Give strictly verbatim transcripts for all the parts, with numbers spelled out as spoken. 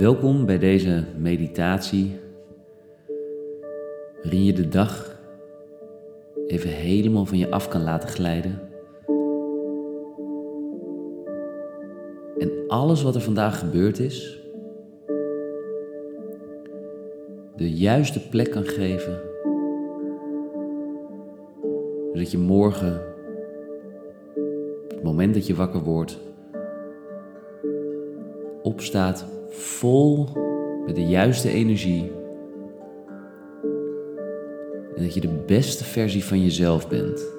Welkom bij deze meditatie, waarin je de dag even helemaal van je af kan laten glijden. En alles wat er vandaag gebeurd is, de juiste plek kan geven, zodat je morgen, op het moment dat je wakker wordt, opstaat vol met de juiste energie en dat je de beste versie van jezelf bent.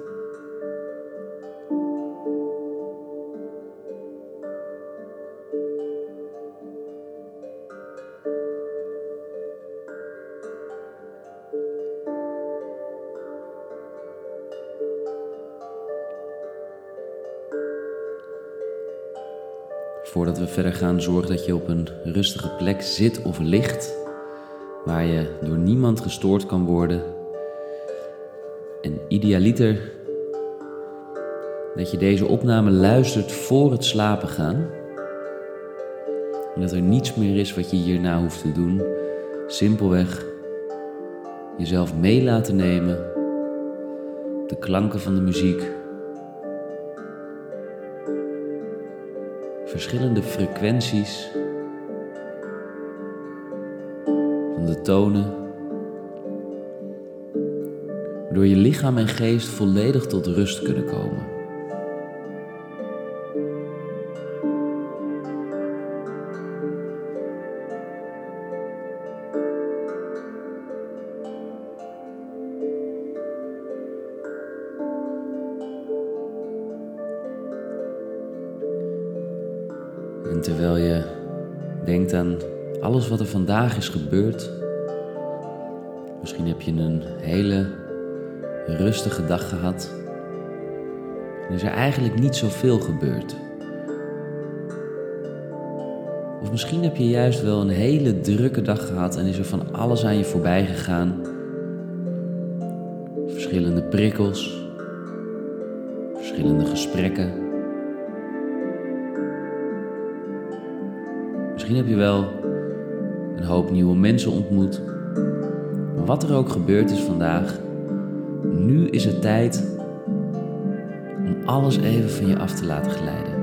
Voordat we verder gaan, zorg dat je op een rustige plek zit of ligt, waar je door niemand gestoord kan worden. En idealiter dat je deze opname luistert voor het slapen gaan. En dat er niets meer is wat je hierna hoeft te doen. Simpelweg jezelf mee laten nemen, de klanken van de muziek, verschillende frequenties van de tonen, waardoor je lichaam en geest volledig tot rust kunnen komen. En terwijl je denkt aan alles wat er vandaag is gebeurd, misschien heb je een hele rustige dag gehad en is er eigenlijk niet zoveel gebeurd. Of misschien heb je juist wel een hele drukke dag gehad en is er van alles aan je voorbij gegaan. Verschillende prikkels, verschillende gesprekken. Misschien heb je wel een hoop nieuwe mensen ontmoet. Maar wat er ook gebeurd is vandaag, nu is het tijd om alles even van je af te laten glijden.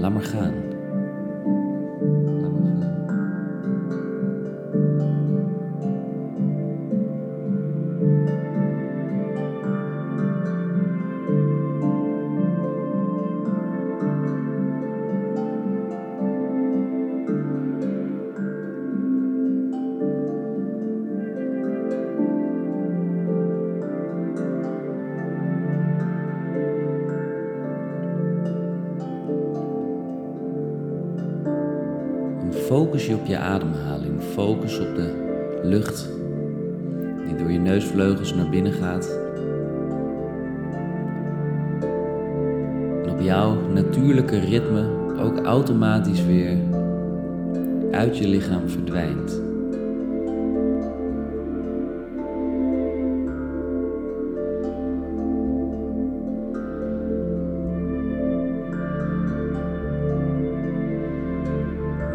Laat maar gaan. Laat maar gaan. Focus je op je ademhaling, focus op de lucht die door je neusvleugels naar binnen gaat. En op jouw natuurlijke ritme ook automatisch weer uit je lichaam verdwijnt.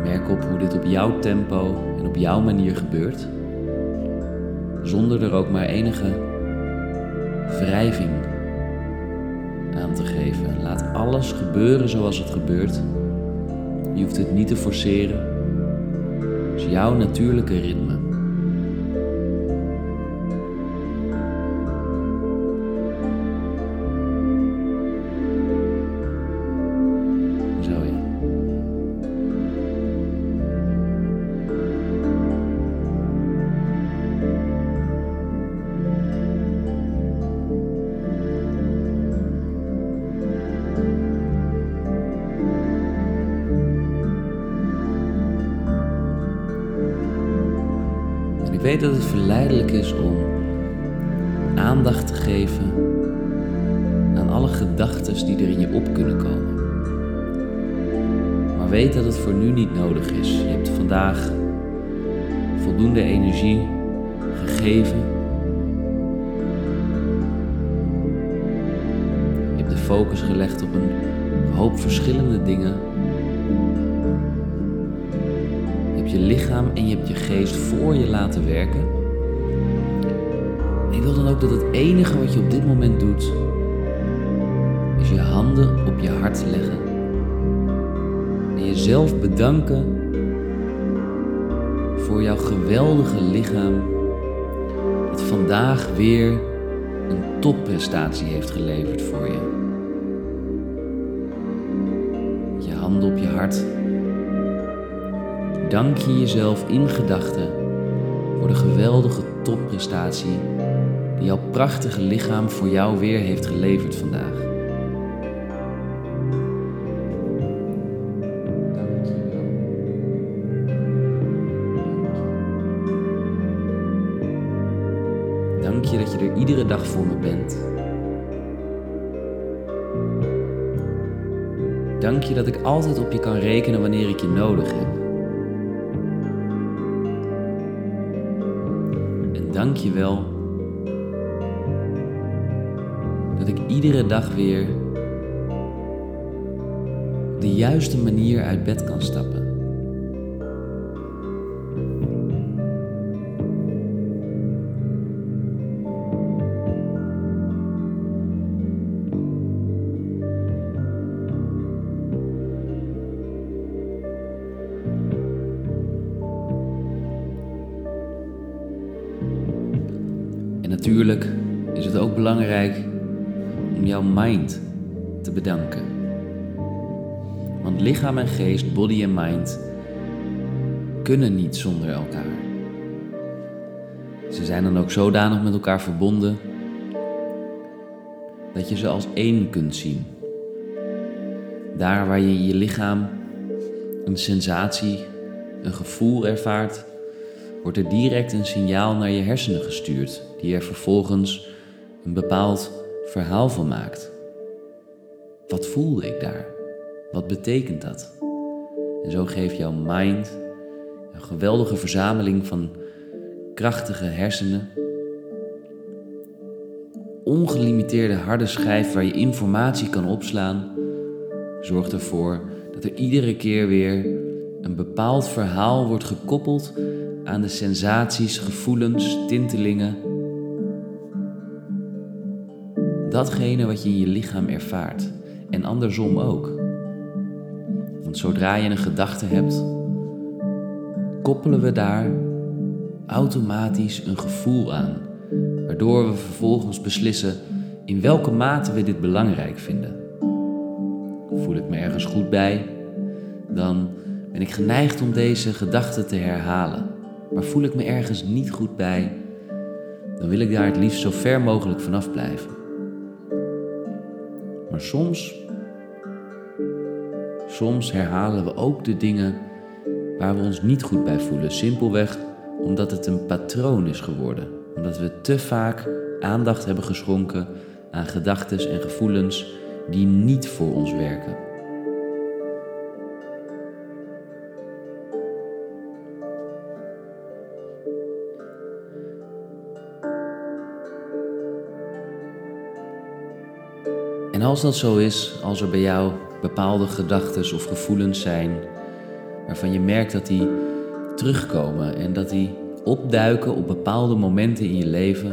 Merk op hoe dit op jouw tempo en op jouw manier gebeurt, zonder er ook maar enige wrijving aan te geven. Laat alles gebeuren zoals het gebeurt. Je hoeft het niet te forceren. Het is jouw natuurlijke ritme. Ik weet dat het verleidelijk is om aandacht te geven aan alle gedachten die er in je op kunnen komen. Maar weet dat het voor nu niet nodig is. Je hebt vandaag voldoende energie gegeven. Je hebt de focus gelegd op een hoop verschillende dingen. je lichaam en je hebt je geest voor je laten werken. En ik wil dan ook dat het enige wat je op dit moment doet, is je handen op je hart leggen. En jezelf bedanken voor jouw geweldige lichaam dat vandaag weer een topprestatie heeft geleverd voor je. Met je handen op je hart dank je jezelf in gedachten voor de geweldige topprestatie die jouw prachtige lichaam voor jou weer heeft geleverd vandaag. Dank je dat je er iedere dag voor me bent. Dank je dat ik altijd op je kan rekenen wanneer ik je nodig heb. En dank je wel dat ik iedere dag weer op de juiste manier uit bed kan stappen. En natuurlijk is het ook belangrijk om jouw mind te bedanken. Want lichaam en geest, body en mind, kunnen niet zonder elkaar. Ze zijn dan ook zodanig met elkaar verbonden dat je ze als één kunt zien. Daar waar je in je lichaam een sensatie, een gevoel ervaart, wordt er direct een signaal naar je hersenen gestuurd, die er vervolgens een bepaald verhaal van maakt. Wat voelde ik daar? Wat betekent dat? En zo geeft jouw mind een geweldige verzameling van krachtige hersenen, ongelimiteerde harde schijf waar je informatie kan opslaan, zorgt ervoor dat er iedere keer weer een bepaald verhaal wordt gekoppeld aan de sensaties, gevoelens, tintelingen. Datgene wat je in je lichaam ervaart. En andersom ook. Want zodra je een gedachte hebt, koppelen we daar automatisch een gevoel aan. Waardoor we vervolgens beslissen in welke mate we dit belangrijk vinden. Voel ik me ergens goed bij, dan ben ik geneigd om deze gedachte te herhalen. Maar voel ik me ergens niet goed bij, dan wil ik daar het liefst zo ver mogelijk vanaf blijven. Maar soms, soms herhalen we ook de dingen waar we ons niet goed bij voelen. Simpelweg omdat het een patroon is geworden. Omdat we te vaak aandacht hebben geschonken aan gedachten en gevoelens die niet voor ons werken. En als dat zo is, als er bij jou bepaalde gedachten of gevoelens zijn waarvan je merkt dat die terugkomen en dat die opduiken op bepaalde momenten in je leven,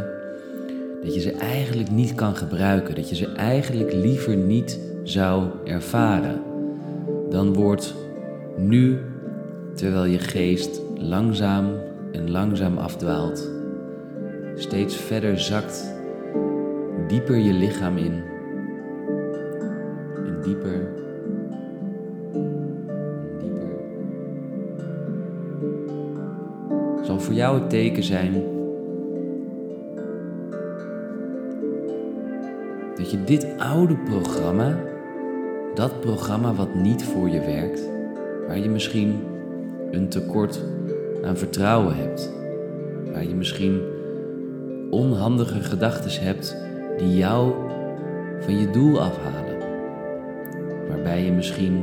dat je ze eigenlijk niet kan gebruiken, dat je ze eigenlijk liever niet zou ervaren, dan wordt nu, terwijl je geest langzaam en langzaam afdwaalt, steeds verder zakt, dieper je lichaam in. Dieper, dieper, zal voor jou het teken zijn dat je dit oude programma, dat programma wat niet voor je werkt, waar je misschien een tekort aan vertrouwen hebt, waar je misschien onhandige gedachten hebt die jou van je doel afhalen, waarbij je misschien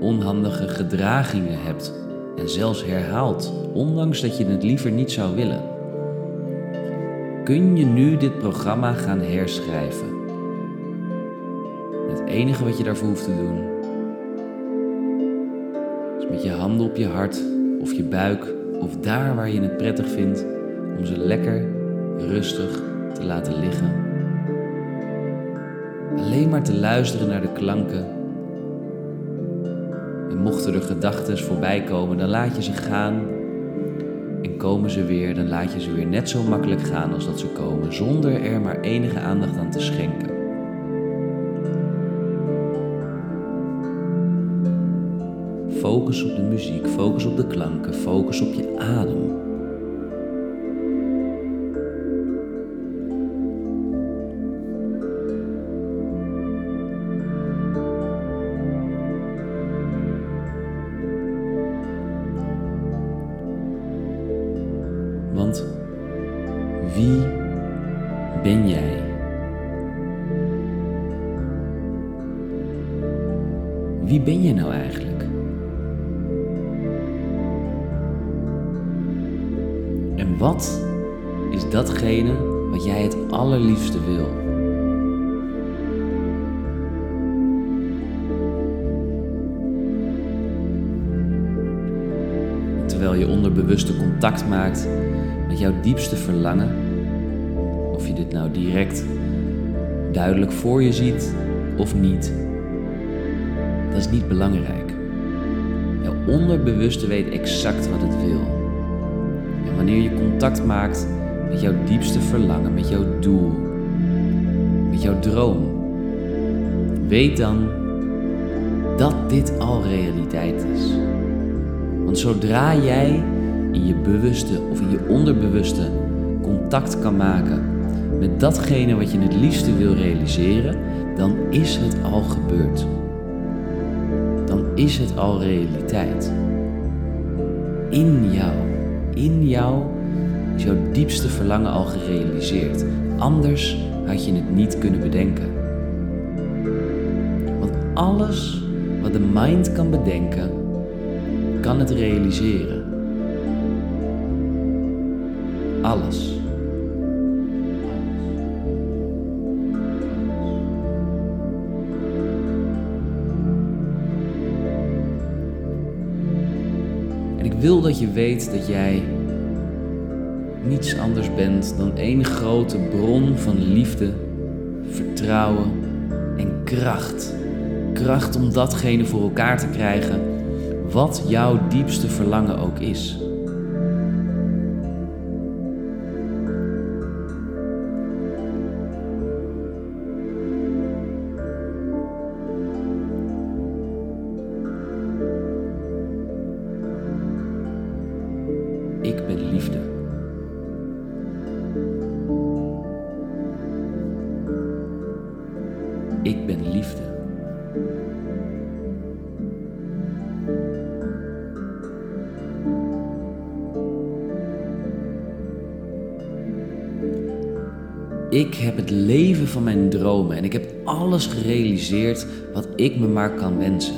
onhandige gedragingen hebt en zelfs herhaalt, ondanks dat je het liever niet zou willen. Kun je nu dit programma gaan herschrijven? Het enige wat je daarvoor hoeft te doen, is met je handen op je hart of je buik of daar waar je het prettig vindt, om ze lekker rustig te laten liggen. Alleen maar te luisteren naar de klanken. En mochten er gedachten voorbij komen, dan laat je ze gaan. En komen ze weer, dan laat je ze weer net zo makkelijk gaan als dat ze komen, zonder er maar enige aandacht aan te schenken. Focus op de muziek, focus op de klanken, focus op je adem. Want wie ben jij? Wie ben je nou eigenlijk? En wat is datgene wat jij het allerliefste wil? Terwijl je onderbewuste contact maakt met jouw diepste verlangen, of je dit nou direct duidelijk voor je ziet of niet, dat is niet belangrijk. Jouw onderbewuste weet exact wat het wil. En wanneer je contact maakt met jouw diepste verlangen, met jouw doel, met jouw droom, weet dan dat dit al realiteit is. Want zodra jij in je bewuste of in je onderbewuste contact kan maken met datgene wat je het liefste wil realiseren, dan is het al gebeurd. Dan is het al realiteit. In jou, in jou is jouw diepste verlangen al gerealiseerd. Anders had je het niet kunnen bedenken. Want alles wat de mind kan bedenken, kan het realiseren. Alles. En ik wil dat je weet dat jij niets anders bent dan één grote bron van liefde, vertrouwen en kracht. Kracht om datgene voor elkaar te krijgen wat jouw diepste verlangen ook is. Ik ben liefde. Ik ben liefde. Ik heb het leven van mijn dromen en ik heb alles gerealiseerd wat ik me maar kan wensen.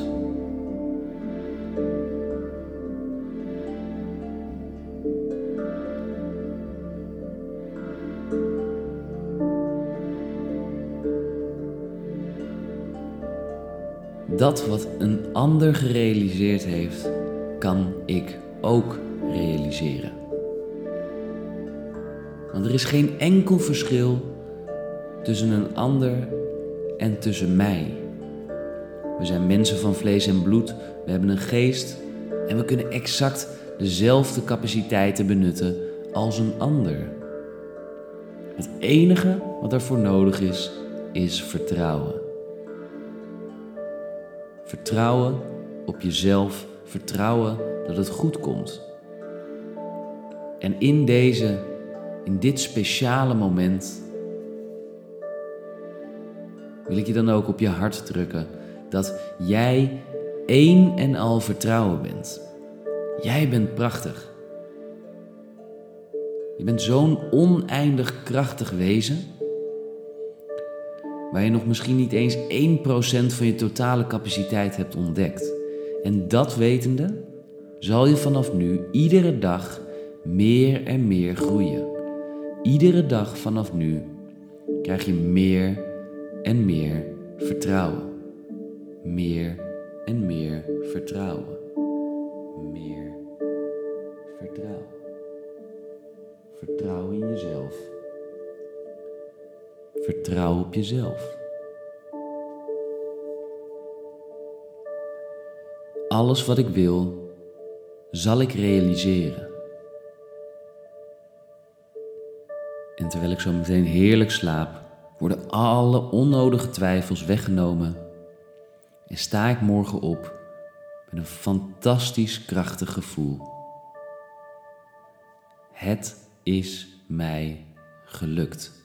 Dat wat een ander gerealiseerd heeft, kan ik ook realiseren. Want er is geen enkel verschil tussen een ander en tussen mij. We zijn mensen van vlees en bloed, we hebben een geest en we kunnen exact dezelfde capaciteiten benutten als een ander. Het enige wat daarvoor nodig is, is vertrouwen. Vertrouwen op jezelf, vertrouwen dat het goed komt. En in deze, in dit speciale moment, wil ik je dan ook op je hart drukken dat jij één en al vertrouwen bent. Jij bent prachtig. Je bent zo'n oneindig krachtig wezen, waar je nog misschien niet eens één procent van je totale capaciteit hebt ontdekt. En dat wetende zal je vanaf nu iedere dag meer en meer groeien. Iedere dag vanaf nu krijg je meer en meer vertrouwen. Meer en meer vertrouwen. Meer Vertrouw. Vertrouw in jezelf. Vertrouw op jezelf. Alles wat ik wil, zal ik realiseren. En terwijl ik zo meteen heerlijk slaap, worden alle onnodige twijfels weggenomen en sta ik morgen op met een fantastisch krachtig gevoel. Het is mij gelukt.